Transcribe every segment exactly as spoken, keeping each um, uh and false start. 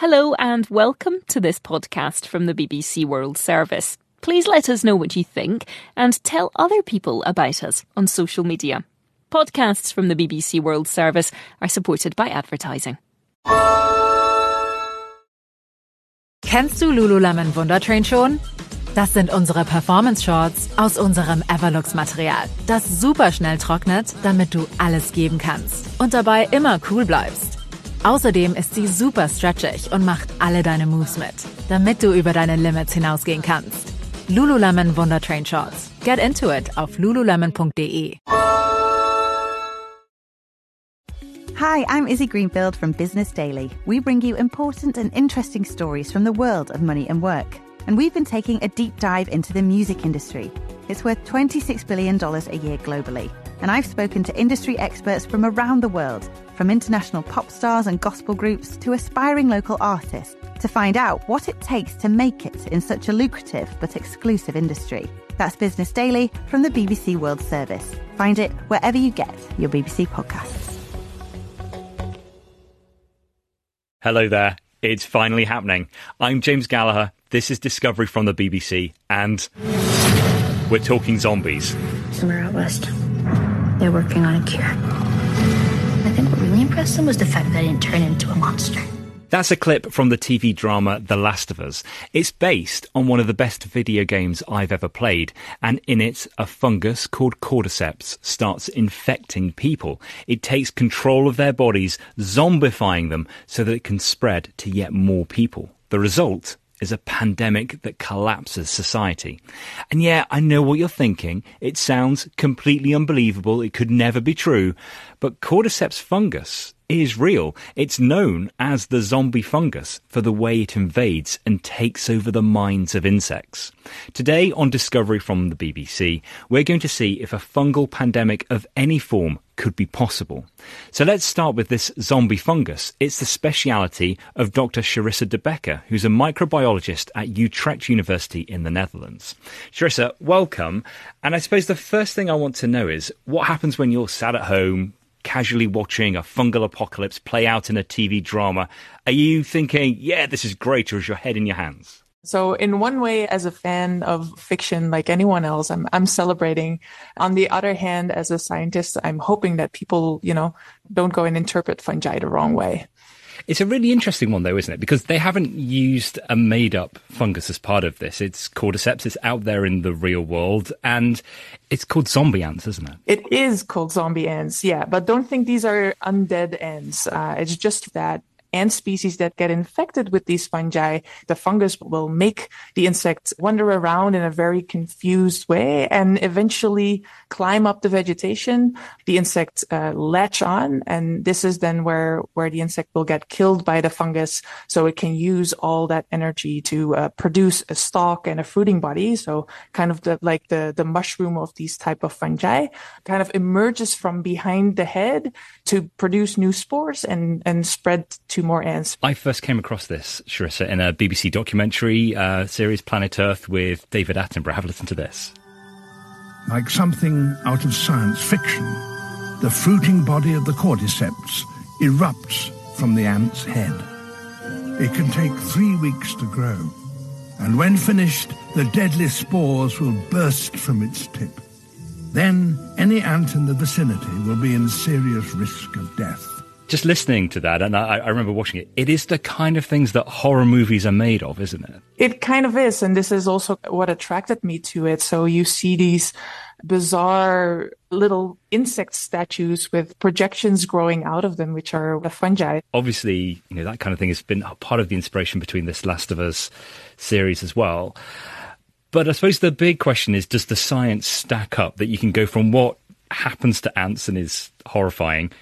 Hello and welcome to this podcast from the B B C World Service. Please let us know what you think and tell other people about us on social media. Podcasts from the B B C World Service are supported by advertising. Kennst du Lululemon Wundertrain schon? Das sind unsere Performance-Shorts aus unserem Everlux-Material, das super schnell trocknet, damit du alles geben kannst und dabei immer cool bleibst. Außerdem ist sie super stretchig und macht alle deine Moves mit, damit du über deine Limits hinausgehen kannst. Lululemon Wundertrain Shorts. Get into it auf lululemon dot d e. Hi, I'm Izzy Greenfield from Business Daily. We bring you important and interesting stories from the world of money and work. And we've been taking a deep dive into the music industry. It's worth twenty-six billion dollars a year globally. And I've spoken to industry experts from around the world, from international pop stars and gospel groups to aspiring local artists, to find out what it takes to make it in such a lucrative but exclusive industry. That's Business Daily from the B B C World Service. Find it wherever you get your B B C podcasts. Hello there. It's finally happening. I'm James Gallagher. This is Discovery from the B B C, and we're talking zombies. Somewhere out west. They're working on a cure. I think what really impressed them was the fact that I didn't turn into a monster. That's a clip from the T V drama The Last of Us. It's based on one of the best video games I've ever played, and in it, a fungus called Cordyceps starts infecting people. It takes control of their bodies, zombifying them so that it can spread to yet more people. The result is a pandemic that collapses society. And yeah, I know what you're thinking. It sounds completely unbelievable. It could never be true. But Cordyceps fungus is real. It's known as the zombie fungus for the way it invades and takes over the minds of insects. Today on Discovery from the B B C, we're going to see if a fungal pandemic of any form could be possible. So let's start with this zombie fungus. It's the speciality of Doctor Charissa de Bekker, who's a microbiologist at Utrecht University in the Netherlands. Charissa, welcome. And I suppose the first thing I want to know is what happens when you're sat at home, casually watching a fungal apocalypse play out in a T V drama. Are you thinking, yeah, this is great, or is your head in your hands? So in one way, as a fan of fiction, like anyone else, I'm I'm celebrating. On the other hand, as a scientist, I'm hoping that people, you know, don't go and interpret fungi the wrong way. It's a really interesting one, though, isn't it? Because they haven't used a made-up fungus as part of this. It's Cordyceps. It's out there in the real world. And it's called zombie ants, isn't it? It is called zombie ants, yeah. But don't think these are undead ants. Uh, it's just that ant species that get infected with these fungi, the fungus will make the insects wander around in a very confused way and eventually climb up the vegetation. The insects uh, latch on, and this is then where, where the insect will get killed by the fungus, so it can use all that energy to uh, produce a stalk and a fruiting body. So kind of the, like the, the mushroom of these type of fungi kind of emerges from behind the head to produce new spores and, and spread to more ants. I first came across this, Charissa, in a B B C documentary uh, series, Planet Earth, with David Attenborough. Have a listen to this. Like something out of science fiction, the fruiting body of the cordyceps erupts from the ant's head. It can take three weeks to grow, and when finished, the deadly spores will burst from its tip. Then any ant in the vicinity will be in serious risk of death. Just listening to that, and I, I remember watching it, it is the kind of things that horror movies are made of, isn't it? It kind of is, and this is also what attracted me to it. So you see these bizarre little insect statues with projections growing out of them, which are fungi. Obviously, you know, that kind of thing has been part of the inspiration between this Last of Us series as well. But I suppose the big question is, does the science stack up that you can go from what happens to ants and is horrifying?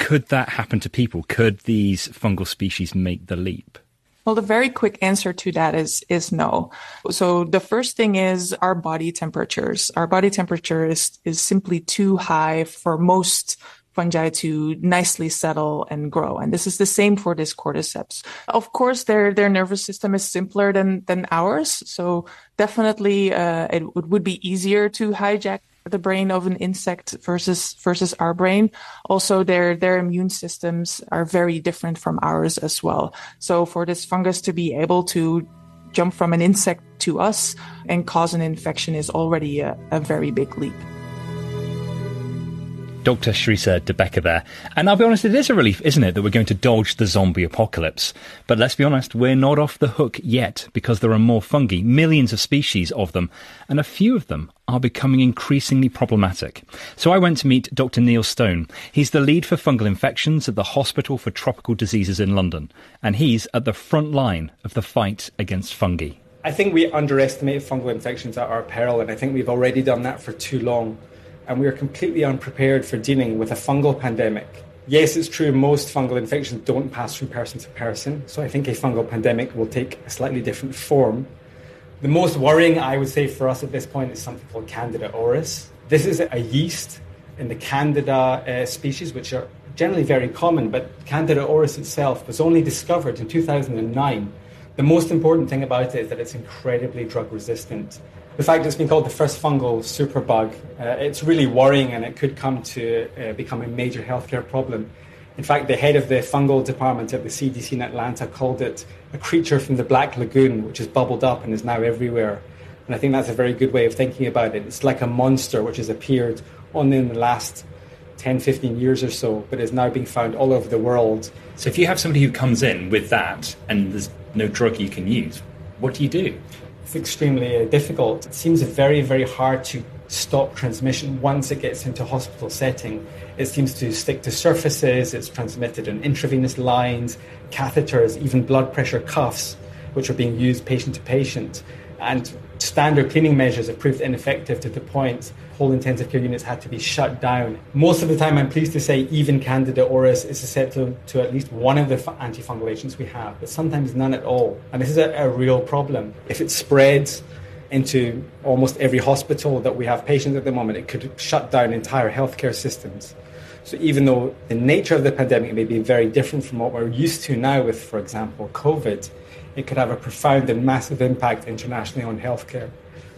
Could that happen to people? Could these fungal species make the leap? Well, the very quick answer to that is is no. So the first thing is our body temperatures. Our body temperature is, is simply too high for most fungi to nicely settle and grow. And this is the same for this cordyceps. Of course, their their nervous system is simpler than than ours. So definitely uh, it, it would be easier to hijack the brain of an insect versus versus our brain. Also, their their immune systems are very different from ours as well. So for this fungus to be able to jump from an insect to us and cause an infection is already a, a very big leap. Doctor Charissa de Bekker there. And I'll be honest, it is a relief, isn't it, that we're going to dodge the zombie apocalypse. But let's be honest, we're not off the hook yet, because there are more fungi, millions of species of them, and a few of them are becoming increasingly problematic. So I went to meet Doctor Neil Stone. He's the lead for fungal infections at the Hospital for Tropical Diseases in London, and he's at the front line of the fight against fungi. I think we underestimate fungal infections at our peril, and I think we've already done that for too long. And we are completely unprepared for dealing with a fungal pandemic. Yes, it's true, most fungal infections don't pass from person to person, so I think a fungal pandemic will take a slightly different form. The most worrying, I would say, for us at this point is something called Candida auris. This is a yeast in the Candida uh, species, which are generally very common, but Candida auris itself was only discovered in two thousand nine. The most important thing about it is that it's incredibly drug-resistant. The fact it's been called the first fungal superbug, uh, it's really worrying, and it could come to uh, become a major healthcare problem. In fact, the head of the fungal department at the C D C in Atlanta called it a creature from the Black Lagoon, which has bubbled up and is now everywhere. And I think that's a very good way of thinking about it. It's like a monster which has appeared only in the last ten, fifteen years or so, but is now being found all over the world. So if you have somebody who comes in with that and there's no drug you can use, what do you do? It's extremely difficult. It seems very, very hard to stop transmission once it gets into hospital setting. It seems to stick to surfaces. It's transmitted in intravenous lines, catheters, even blood pressure cuffs, which are being used patient to patient. And standard cleaning measures have proved ineffective to the point whole intensive care units had to be shut down. Most of the time, I'm pleased to say, even Candida auris is susceptible to at least one of the antifungal agents we have, but sometimes none at all. And this is a, a real problem. If it spreads into almost every hospital that we have patients at the moment, it could shut down entire healthcare systems. So even though the nature of the pandemic may be very different from what we're used to now with, for example, COVID, it could have a profound and massive impact internationally on healthcare.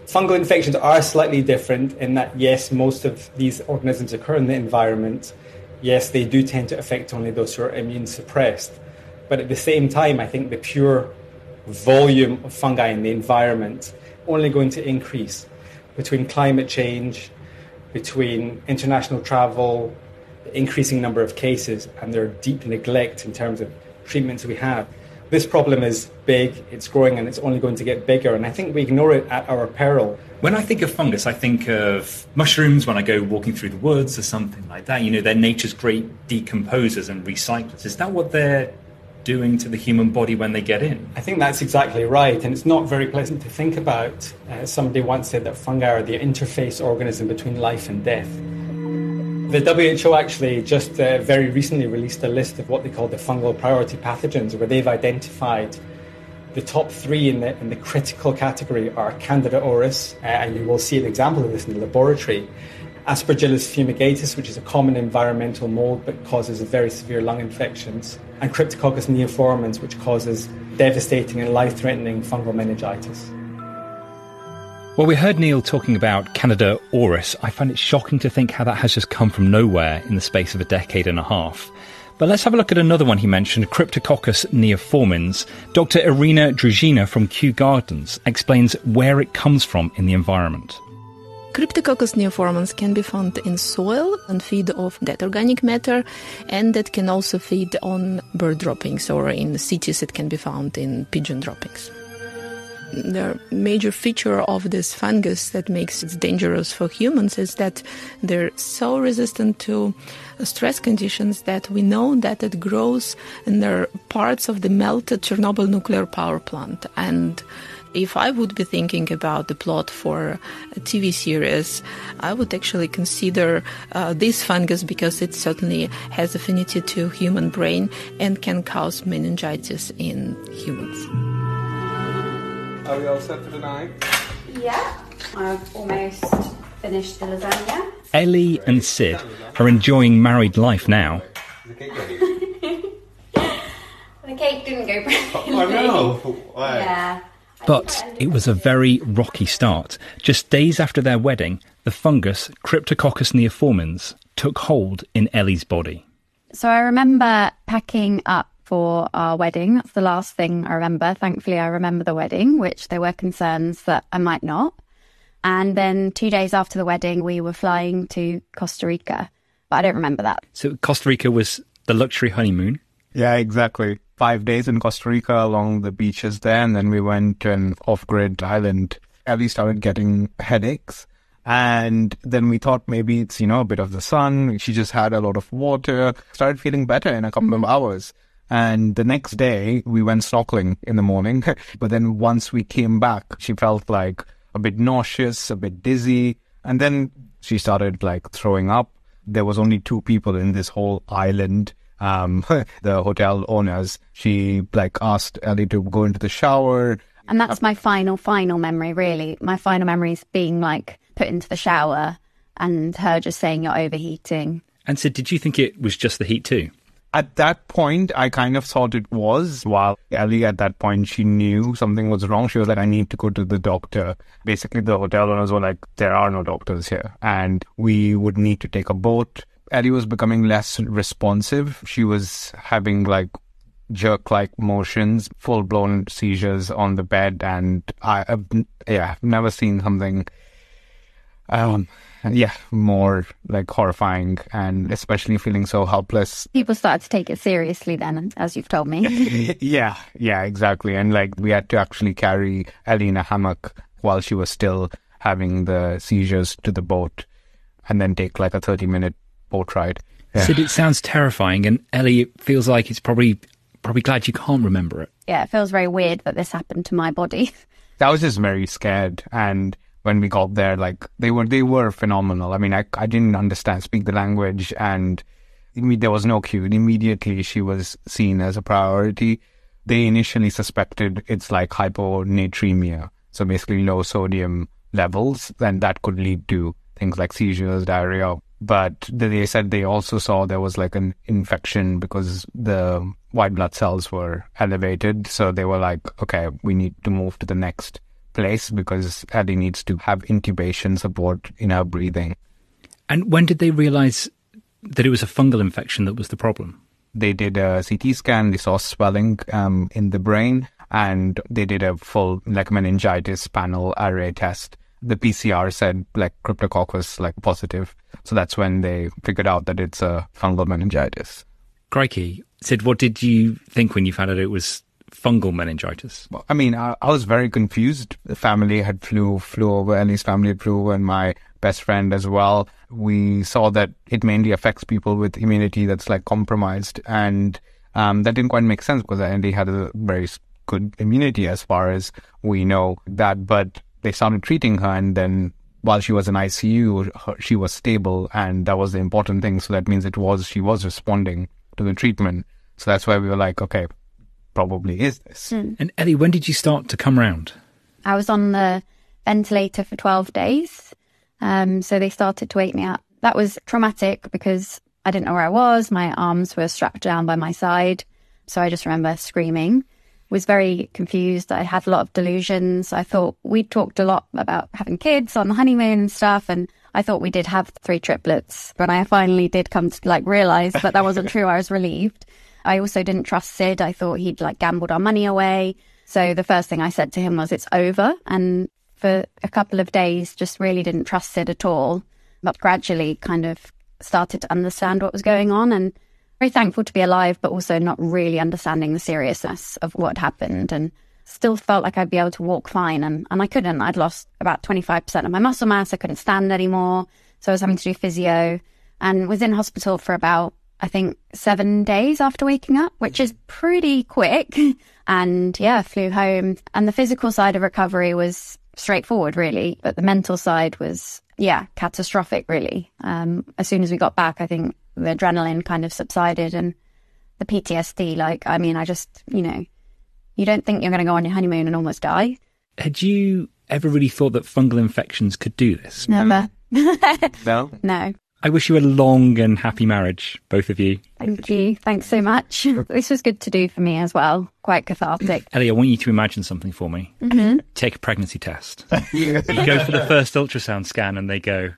Fungal infections are slightly different in that, yes, most of these organisms occur in the environment. Yes, they do tend to affect only those who are immune suppressed. But at the same time, I think the pure volume of fungi in the environment only going to increase between climate change, between international travel, the increasing number of cases, and their deep neglect in terms of treatments we have. This problem is big, it's growing, and it's only going to get bigger, and I think we ignore it at our peril. When I think of fungus, I think of mushrooms when I go walking through the woods or something like that. You know, they're nature's great decomposers and recyclers. Is that what they're doing to the human body when they get in? I think that's exactly right, and it's not very pleasant to think about. Uh, somebody once said that fungi are the interface organism between life and death. The W H O actually just uh, very recently released a list of what they call the fungal priority pathogens, where they've identified the top three in the, in the critical category are Candida auris, uh, and you will see an example of this in the laboratory, Aspergillus fumigatus, which is a common environmental mold but causes very severe lung infections, and Cryptococcus neoformans, which causes devastating and life-threatening fungal meningitis. Well, we heard Neil talking about Candida auris. I find it shocking to think how that has just come from nowhere in the space of a decade and a half. But let's have a look at another one he mentioned, Cryptococcus neoformans. Doctor Irina Druzhina from Kew Gardens explains where it comes from in the environment. Cryptococcus neoformans can be found in soil and feed off dead organic matter, and that can also feed on bird droppings, or in cities it can be found in pigeon droppings. The major feature of this fungus that makes it dangerous for humans is that they're so resistant to stress conditions that we know that it grows in the parts of the melted Chernobyl nuclear power plant. And if I would be thinking about the plot for a T V series, I would actually consider uh, this fungus, because it certainly has affinity to human brain and can cause meningitis in humans. Are we all set for the night? Yeah. I've almost finished the lasagna. Ellie and Sid are enjoying married life now. The cake didn't go brilliantly. I know. Yeah. But it was a very rocky start. Just days after their wedding, the fungus Cryptococcus neoformans took hold in Ellie's body. So I remember packing up for our wedding. That's the last thing I remember. Thankfully, I remember the wedding, which there were concerns that I might not. And then two days after the wedding, we were flying to Costa Rica. But I don't remember that. So Costa Rica was the luxury honeymoon? Yeah, exactly. Five days in Costa Rica along the beaches there. And then we went to an off-grid island. Ellie started getting headaches. And then we thought maybe it's, you know, a bit of the sun. She just had a lot of water. Started feeling better in a couple mm-hmm. of hours. And the next day, we went snorkeling in the morning. But then once we came back, she felt like a bit nauseous, a bit dizzy. And then she started like throwing up. There was only two people in this whole island, um, the hotel owners. She like asked Ellie to go into the shower. And that's my final, final memory, really. My final memory is being like put into the shower and her just saying you're overheating. And so did you think it was just the heat too? At that point, I kind of thought it was. While Ellie, at that point, she knew something was wrong. She was like, I need to go to the doctor. Basically, the hotel owners were like, there are no doctors here. And we would need to take a boat. Ellie was becoming less responsive. She was having like jerk-like motions, full-blown seizures on the bed. And I, uh, yeah, I've never seen something... Um, yeah, more like horrifying and especially feeling so helpless. People started to take it seriously then, as you've told me. yeah, yeah, exactly. And like we had to actually carry Ellie in a hammock while she was still having the seizures to the boat and then take like a thirty minute boat ride. Yeah. Sid, it sounds terrifying. And Ellie, it feels like it's probably, probably glad you can't remember it. Yeah, it feels very weird that this happened to my body. I was just very scared. And when we got there, like they were, they were phenomenal. I mean, I, I didn't understand, speak the language, and there was no cue. Immediately, she was seen as a priority. They initially suspected it's like hyponatremia, so basically low sodium levels, and that could lead to things like seizures, diarrhea. But they said they also saw there was like an infection because the white blood cells were elevated. So they were like, okay, we need to move to the next place because Ellie needs to have intubation support in her breathing. And when did they realize that it was a fungal infection that was the problem? They did a C T scan, they saw swelling um, in the brain, and they did a full like meningitis panel array test. The P C R said like Cryptococcus like positive. So that's when they figured out that it's a fungal meningitis. Crikey. Sid, what did you think when you found out it was fungal meningitis? I mean, I, I was very confused. The family had flew, flew over, Ellie's family flew over, and my best friend as well. We saw that it mainly affects people with immunity that's like compromised. And um, that didn't quite make sense because Ellie had a very good immunity as far as we know that. But they started treating her, and then while she was in I C U, her, she was stable. And that was the important thing. So that means it was, she was responding to the treatment. So that's why we were like, okay, probably is this. Mm. And Ellie, when did you start to come round? I was on the ventilator for twelve days. Um, so they started to wake me up. That was traumatic because I didn't know where I was. My arms were strapped down by my side. So I just remember screaming. Was very confused. I had a lot of delusions. I thought we talked a lot about having kids on the honeymoon and stuff. And I thought we did have three triplets. But I finally did come to like realize that that wasn't true. I was relieved. I also didn't trust Sid. I thought he'd like gambled our money away. So the first thing I said to him was, it's over. And for a couple of days, just really didn't trust Sid at all. But gradually kind of started to understand what was going on and very thankful to be alive, but also not really understanding the seriousness of what happened and still felt like I'd be able to walk fine. And, and I couldn't. I'd lost about twenty-five percent of my muscle mass. I couldn't stand anymore. So I was having to do physio and was in hospital for about I think seven days after waking up, which is pretty quick. And yeah, flew home. And the physical side of recovery was straightforward, really. But the mental side was, yeah, catastrophic, really. Um, as soon as we got back, I think the adrenaline kind of subsided and the P T S D. Like, I mean, I just, you know, you don't think you're going to go on your honeymoon and almost die. Had you ever really thought that fungal infections could do this? Never. No? No. I wish you a long and happy marriage, both of you. Thank you. Thanks so much. This was good to do for me as well. Quite cathartic. Ellie, I want you to imagine something for me. Mm-hmm. Take a pregnancy test. You go for the first ultrasound scan and they go,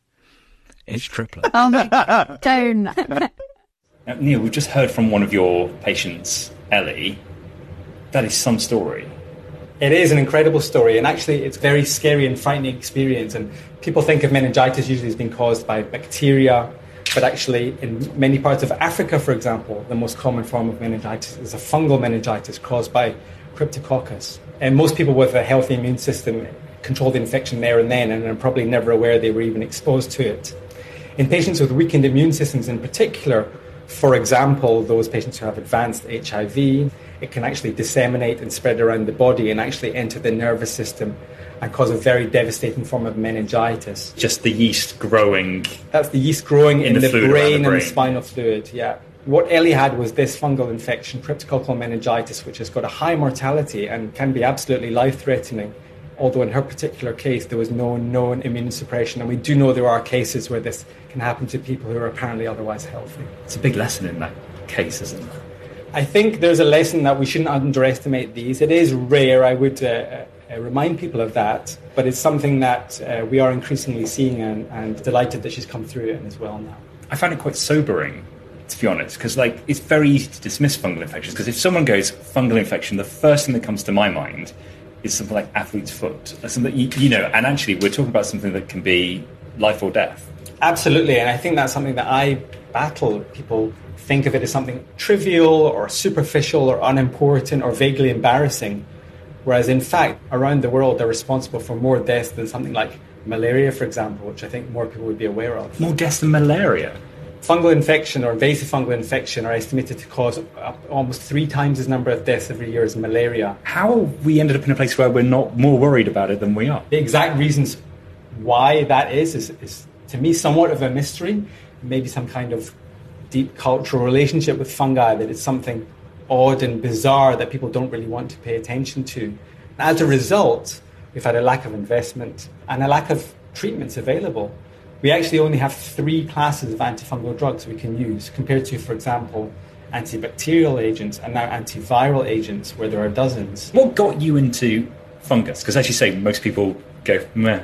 it's triplets. Oh my God. Don't. Now, Neil, we've just heard from one of your patients, Ellie. That is some story. It is an incredible story, and actually it's a very scary and frightening experience. And people think of meningitis usually as being caused by bacteria, but actually in many parts of Africa, for example, the most common form of meningitis is a fungal meningitis caused by Cryptococcus. And most people with a healthy immune system control the infection there and then, and are probably never aware they were even exposed to it. In patients with weakened immune systems in particular, for example, those patients who have advanced H I V, it can actually disseminate and spread around the body and actually enter the nervous system and cause a very devastating form of meningitis. Just the yeast growing. That's the yeast growing in, in the, the brain, brain and the spinal fluid, yeah. What Ellie had was this fungal infection, cryptococcal meningitis, which has got a high mortality and can be absolutely life-threatening. Although in her particular case, there was no known immune suppression. And we do know there are cases where this can happen to people who are apparently otherwise healthy. It's a big lesson in that case, isn't it? I think there's a lesson that we shouldn't underestimate these. It is rare, I would uh, uh, remind people of that, but it's something that uh, we are increasingly seeing, and, and delighted that she's come through it as well now. I found it quite sobering, to be honest, because like it's very easy to dismiss fungal infections, because if someone goes fungal infection, the first thing that comes to my mind is something like athlete's foot, or something that you, you know, and actually we're talking about something that can be life or death. Absolutely, and I think that's something that I battle. People think of it as something trivial or superficial or unimportant or vaguely embarrassing, whereas in fact, around the world, they're responsible for more deaths than something like malaria, for example, which I think more people would be aware of. More deaths than malaria? Fungal infection or invasive fungal infection are estimated to cause almost three times as number of deaths every year as malaria. How we ended up in a place where we're not more worried about it than we are? The exact reasons why that is is, is to me somewhat of a mystery, maybe some kind of deep cultural relationship with fungi, that it's something odd and bizarre that people don't really want to pay attention to. As a result, we've had a lack of investment and a lack of treatments available. We actually only have three classes of antifungal drugs we can use, compared to, for example, antibacterial agents and now antiviral agents, where there are dozens. What got you into fungus? Because as you say, most people go, meh.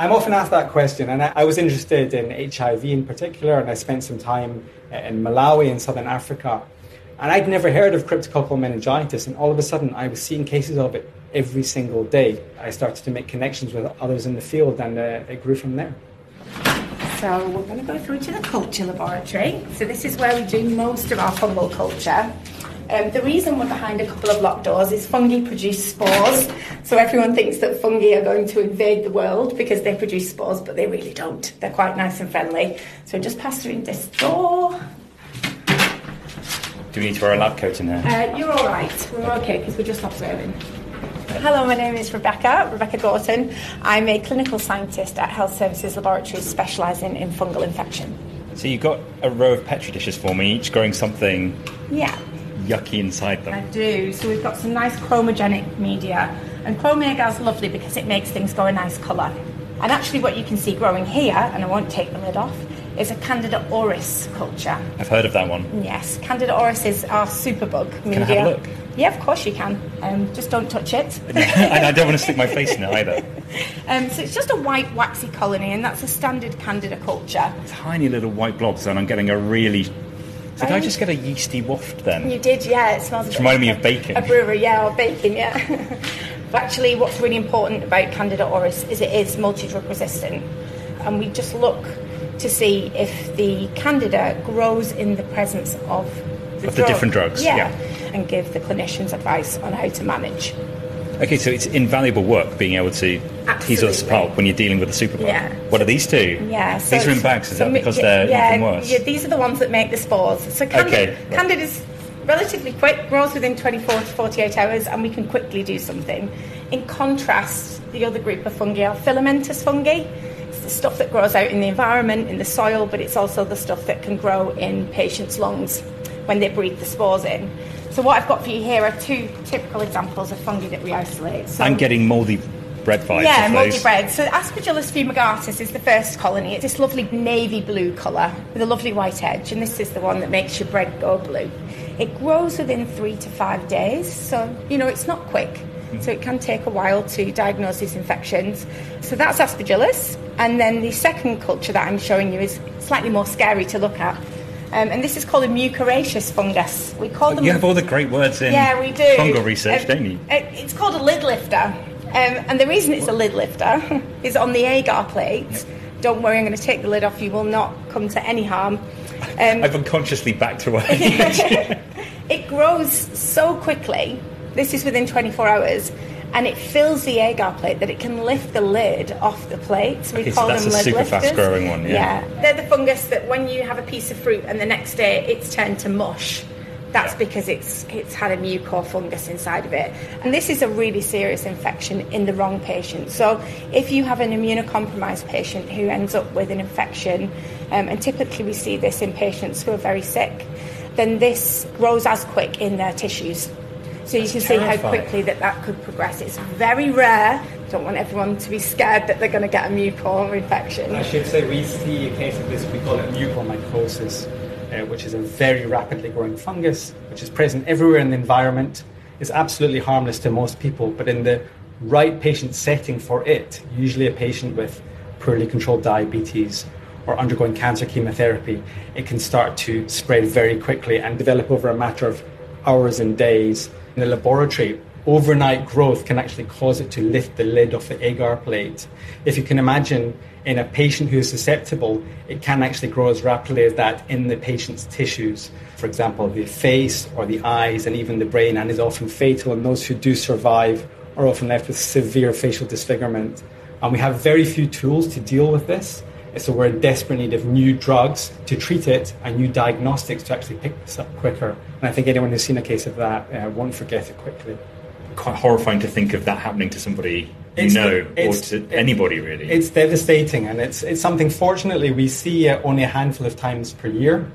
I'm often asked that question, and I, I was interested in H I V in particular, and I spent some time in Malawi in southern Africa. And I'd never heard of cryptococcal meningitis, and all of a sudden I was seeing cases of it every single day. I started to make connections with others in the field, and uh, it grew from there. So we're going to go through to the culture laboratory. So this is where we do most of our fungal culture. Um, the reason we're behind a couple of locked doors is fungi produce spores. So everyone thinks that fungi are going to invade the world because they produce spores, but they really don't. They're quite nice and friendly. So just pass through this door. Do we need to wear a lab coat in there? Uh, you're all right. We're okay because we're just observing. Hello, my name is Rebecca, Rebecca Gorton. I'm a clinical scientist at Health Services Laboratories specialising in fungal infection. So you've got a row of Petri dishes for me, each growing something yeah. yucky inside them. I do. So we've got some nice chromogenic media. And chromegal's lovely because it makes things go a nice colour. And actually what you can see growing here, and I won't take the lid off, is a Candida auris culture. I've heard of that one. Yes, Candida auris is our superbug media. Can I have a look? Yeah, of course you can. Um, just don't touch it. And I don't want to stick my face in it either. Um, so it's just a white waxy colony, and that's a standard Candida culture. Tiny little white blobs, and I'm getting a really... So did um, I just get a yeasty waft then? You did, yeah. It smells... It reminded me of bacon. A brewery, yeah, or bacon, yeah. But actually, what's really important about Candida auris is it is multi-drug resistant. And we just look to see if the Candida grows in the presence of... The of drug. the different drugs, yeah. yeah. And give the clinicians advice on how to manage. Okay, so it's invaluable work being able to Absolutely. tease us apart when you're dealing with a superbug. Yeah. What are these two? Yeah, so these are in bags, is so that because yeah, they're yeah, even worse? Yeah, these are the ones that make the spores. So Candida, okay, right. Candida is relatively quick, grows within twenty-four to forty-eight hours, and we can quickly do something. In contrast, the other group of fungi are filamentous fungi. It's the stuff that grows out in the environment, in the soil, but it's also the stuff that can grow in patients' lungs when they breathe the spores in. So what I've got for you here are two typical examples of fungi that we isolate. So I'm getting mouldy bread bites. Yeah, moldy bread. So Aspergillus fumigatus is the first colony. It's this lovely navy blue colour with a lovely white edge, and this is the one that makes your bread go blue. It grows within three to five days, so, you know, it's not quick. So it can take a while to diagnose these infections. So that's Aspergillus. And then the second culture that I'm showing you is slightly more scary to look at. Um, and this is called a mucormycosis fungus. We call them... You have all the great words in yeah, we do. fungal research, um, don't you? It's called a lid lifter. Um, and the reason it's a lid lifter is on the agar plate. Yep. Don't worry, I'm going to take the lid off. You will not come to any harm. Um, I've unconsciously backed away. It grows so quickly. This is within twenty-four hours, and it fills the agar plate that it can lift the lid off the plate. So we okay, call so that's them a lid super lifters. Fast-growing one. Yeah. yeah, they're the fungus that when you have a piece of fruit and the next day it's turned to mush, that's yeah. because it's it's had a mucor fungus inside of it. And this is a really serious infection in the wrong patient. So if you have an immunocompromised patient who ends up with an infection, um, and typically we see this in patients who are very sick, then this grows as quick in their tissues. So you That's can terrifying. See how quickly that, that could progress. It's very rare. Don't want everyone to be scared that they're going to get a mucor infection. I should say we see a case of this, we call it mucormycosis, uh, which is a very rapidly growing fungus, which is present everywhere in the environment. It's absolutely harmless to most people, but in the right patient setting for it, usually a patient with poorly controlled diabetes or undergoing cancer chemotherapy, it can start to spread very quickly and develop over a matter of hours and days. In the laboratory, overnight growth can actually cause it to lift the lid off the agar plate. If you can imagine, in a patient who is susceptible, it can actually grow as rapidly as that in the patient's tissues. For example, the face or the eyes and even the brain, and is often fatal, and those who do survive are often left with severe facial disfigurement. And we have very few tools to deal with this, so we're in desperate need of new drugs to treat it and new diagnostics to actually pick this up quicker. And I think anyone who's seen a case of that uh, won't forget it quickly. Quite horrifying to think of that happening to somebody you know, or to anybody really. It's devastating, and it's it's something fortunately we see uh, only a handful of times per year.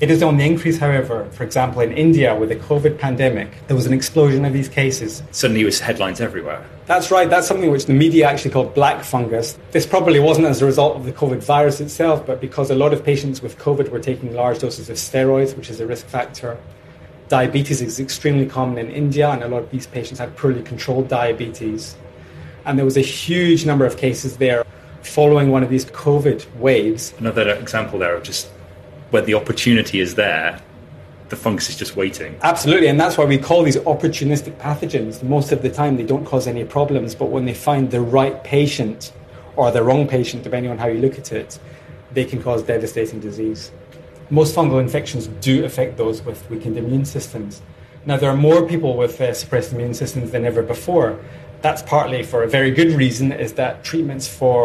It is on the increase, however. For example, in India, with the COVID pandemic, there was an explosion of these cases. Suddenly it was headlines everywhere. That's right. That's something which the media actually called black fungus. This probably wasn't as a result of the COVID virus itself, but because a lot of patients with COVID were taking large doses of steroids, which is a risk factor. Diabetes is extremely common in India, and a lot of these patients had poorly controlled diabetes. And there was a huge number of cases there following one of these COVID waves. Another example there of just... where the opportunity is there, the fungus is just waiting. Absolutely, and that's why we call these opportunistic pathogens. Most of the time they don't cause any problems, but when they find the right patient or the wrong patient, depending on how you look at it, they can cause devastating disease. Most fungal infections do affect those with weakened immune systems. Now, there are more people with uh, suppressed immune systems than ever before. That's partly for a very good reason, is that treatments for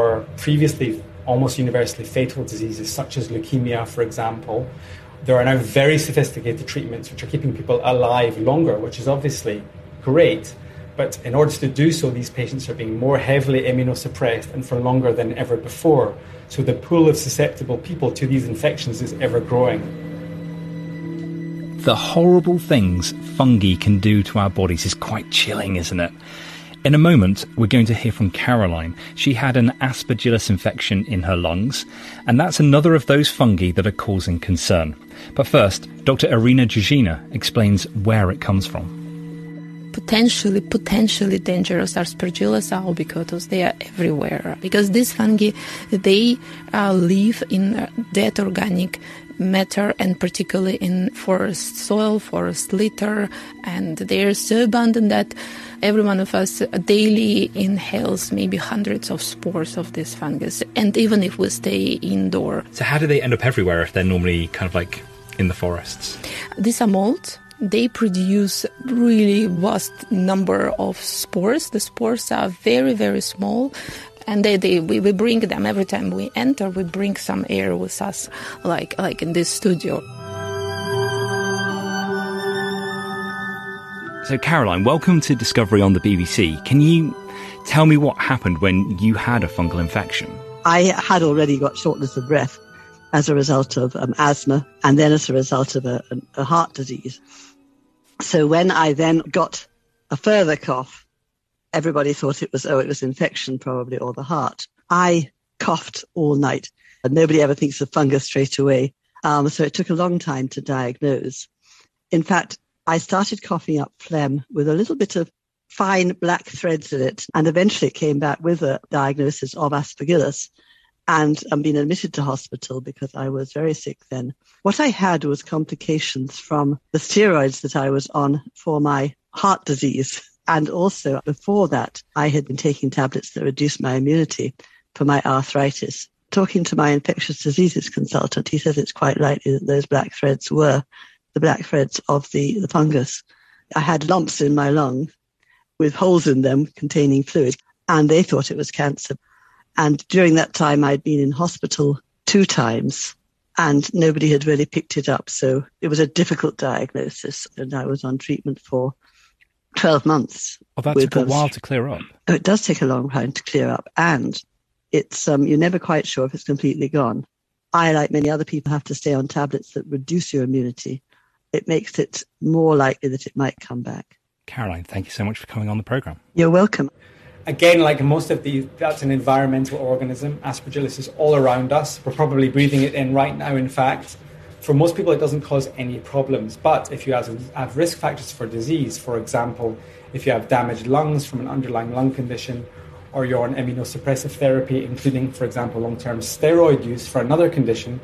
previously almost universally fatal diseases such as leukemia, for example. There are now very sophisticated treatments which are keeping people alive longer, which is obviously great. But in order to do so, these patients are being more heavily immunosuppressed and for longer than ever before. So the pool of susceptible people to these infections is ever growing. The horrible things fungi can do to our bodies is quite chilling, isn't it? In a moment, we're going to hear from Caroline. She had an Aspergillus infection in her lungs, and that's another of those fungi that are causing concern. But first, Doctor Irina Druzhina explains where it comes from. Potentially, potentially dangerous Aspergillus albicotus, they are everywhere. Because these fungi, they uh, live in dead organic matter, and particularly in forest soil, forest litter, and they are so abundant that every one of us daily inhales maybe hundreds of spores of this fungus, and even if we stay indoor. So how do they end up everywhere if they're normally kind of like in the forests? These are molds. They produce really vast number of spores. The spores are very, very small. And they, they we, we bring them every time we enter. We bring some air with us, like like in this studio. So, Caroline, welcome to Discovery on the B B C. Can you tell me what happened when you had a fungal infection? I had already got shortness of breath as a result of um, asthma, and then as a result of a, a heart disease. So when I then got a further cough, Everybody thought it was, oh, it was infection probably, or the heart. I coughed all night. And nobody ever thinks of fungus straight away. Um, so it took a long time to diagnose. In fact, I started coughing up phlegm with a little bit of fine black threads in it. And eventually it came back with a diagnosis of aspergillus. And I've been admitted to hospital because I was very sick then. What I had was complications from the steroids that I was on for my heart disease. And also before that, I had been taking tablets that reduced my immunity for my arthritis. Talking to my infectious diseases consultant, he says it's quite likely that those black threads were the black threads of the, the fungus. I had lumps in my lung with holes in them containing fluid, and they thought it was cancer. And during that time, I'd been in hospital two times, and nobody had really picked it up. So it was a difficult diagnosis, and I was on treatment for twelve months. Oh, that took a while to clear up. Oh, it does take a long time to clear up, and it's um, you're never quite sure if it's completely gone. I, like many other people, have to stay on tablets that reduce your immunity. It makes it more likely that it might come back. Caroline, thank you so much for coming on the programme. You're welcome. Again, like most of these, that's an environmental organism. Aspergillus is all around us. We're probably breathing it in right now, in fact. For most people, it doesn't cause any problems. But if you have, have risk factors for disease, for example, if you have damaged lungs from an underlying lung condition, or you're on immunosuppressive therapy, including, for example, long-term steroid use for another condition,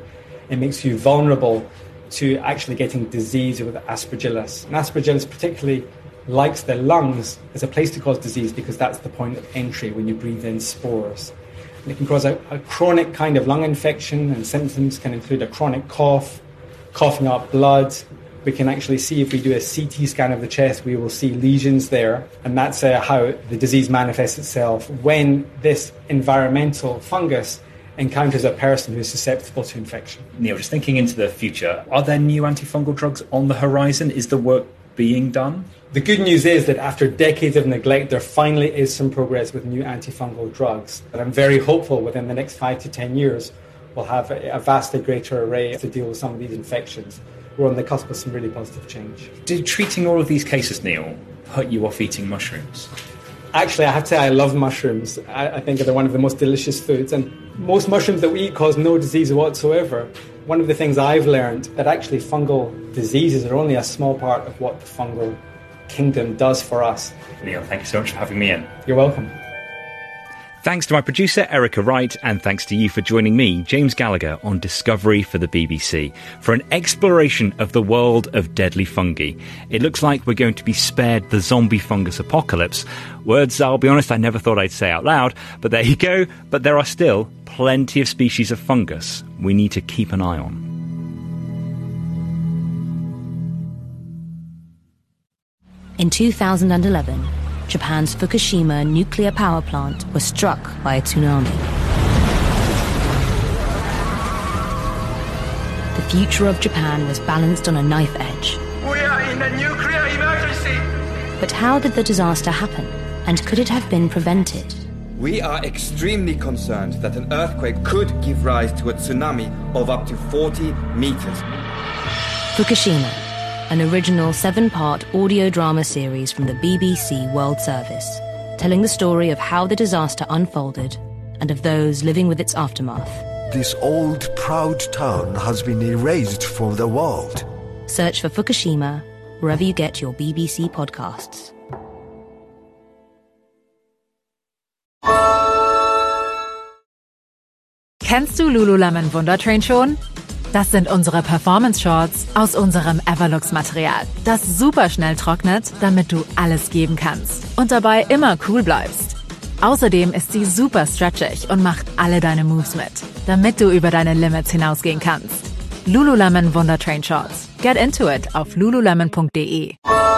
it makes you vulnerable to actually getting disease with aspergillus. And aspergillus particularly likes the lungs as a place to cause disease because that's the point of entry when you breathe in spores. And it can cause a, a chronic kind of lung infection, and symptoms can include a chronic cough, coughing up blood. We can actually see, if we do a C T scan of the chest, we will see lesions there. And that's uh, how the disease manifests itself when this environmental fungus encounters a person who's susceptible to infection. Neil, just thinking into the future, are there new antifungal drugs on the horizon? Is the work being done? The good news is that after decades of neglect, there finally is some progress with new antifungal drugs. And I'm very hopeful within the next five to ten years, we'll have a, a vastly greater array to deal with some of these infections. We're on the cusp of some really positive change. Did treating all of these cases, Neil, put you off eating mushrooms? Actually, I have to say I love mushrooms. I, I think they're one of the most delicious foods. And most mushrooms that we eat cause no disease whatsoever. One of the things I've learned that actually fungal diseases are only a small part of what the fungal kingdom does for us. Neil, thank you so much for having me in. You're welcome. Thanks to my producer, Erica Wright, and thanks to you for joining me, James Gallagher, on Discovery for the B B C, for an exploration of the world of deadly fungi. It looks like we're going to be spared the zombie fungus apocalypse. Words, I'll be honest, I never thought I'd say out loud, but there you go. But there are still plenty of species of fungus we need to keep an eye on. In two thousand eleven... Japan's Fukushima nuclear power plant was struck by a tsunami. The future of Japan was balanced on a knife edge. We are in a nuclear emergency! But how did the disaster happen? And could it have been prevented? We are extremely concerned that an earthquake could give rise to a tsunami of up to forty meters. Fukushima, an original seven-part audio drama series from the B B C World Service, telling the story of how the disaster unfolded and of those living with its aftermath. This old, proud town has been erased from the world. Search for Fukushima wherever you get your B B C podcasts. Kennst du Lululemon Wundertrain schon? Das sind unsere Performance-Shorts aus unserem Everlux-Material, das super schnell trocknet, damit du alles geben kannst und dabei immer cool bleibst. Außerdem ist sie super stretchig und macht alle deine Moves mit, damit du über deine Limits hinausgehen kannst. Lululemon Wundertrain Shorts. Get into it auf lululemon dot d e.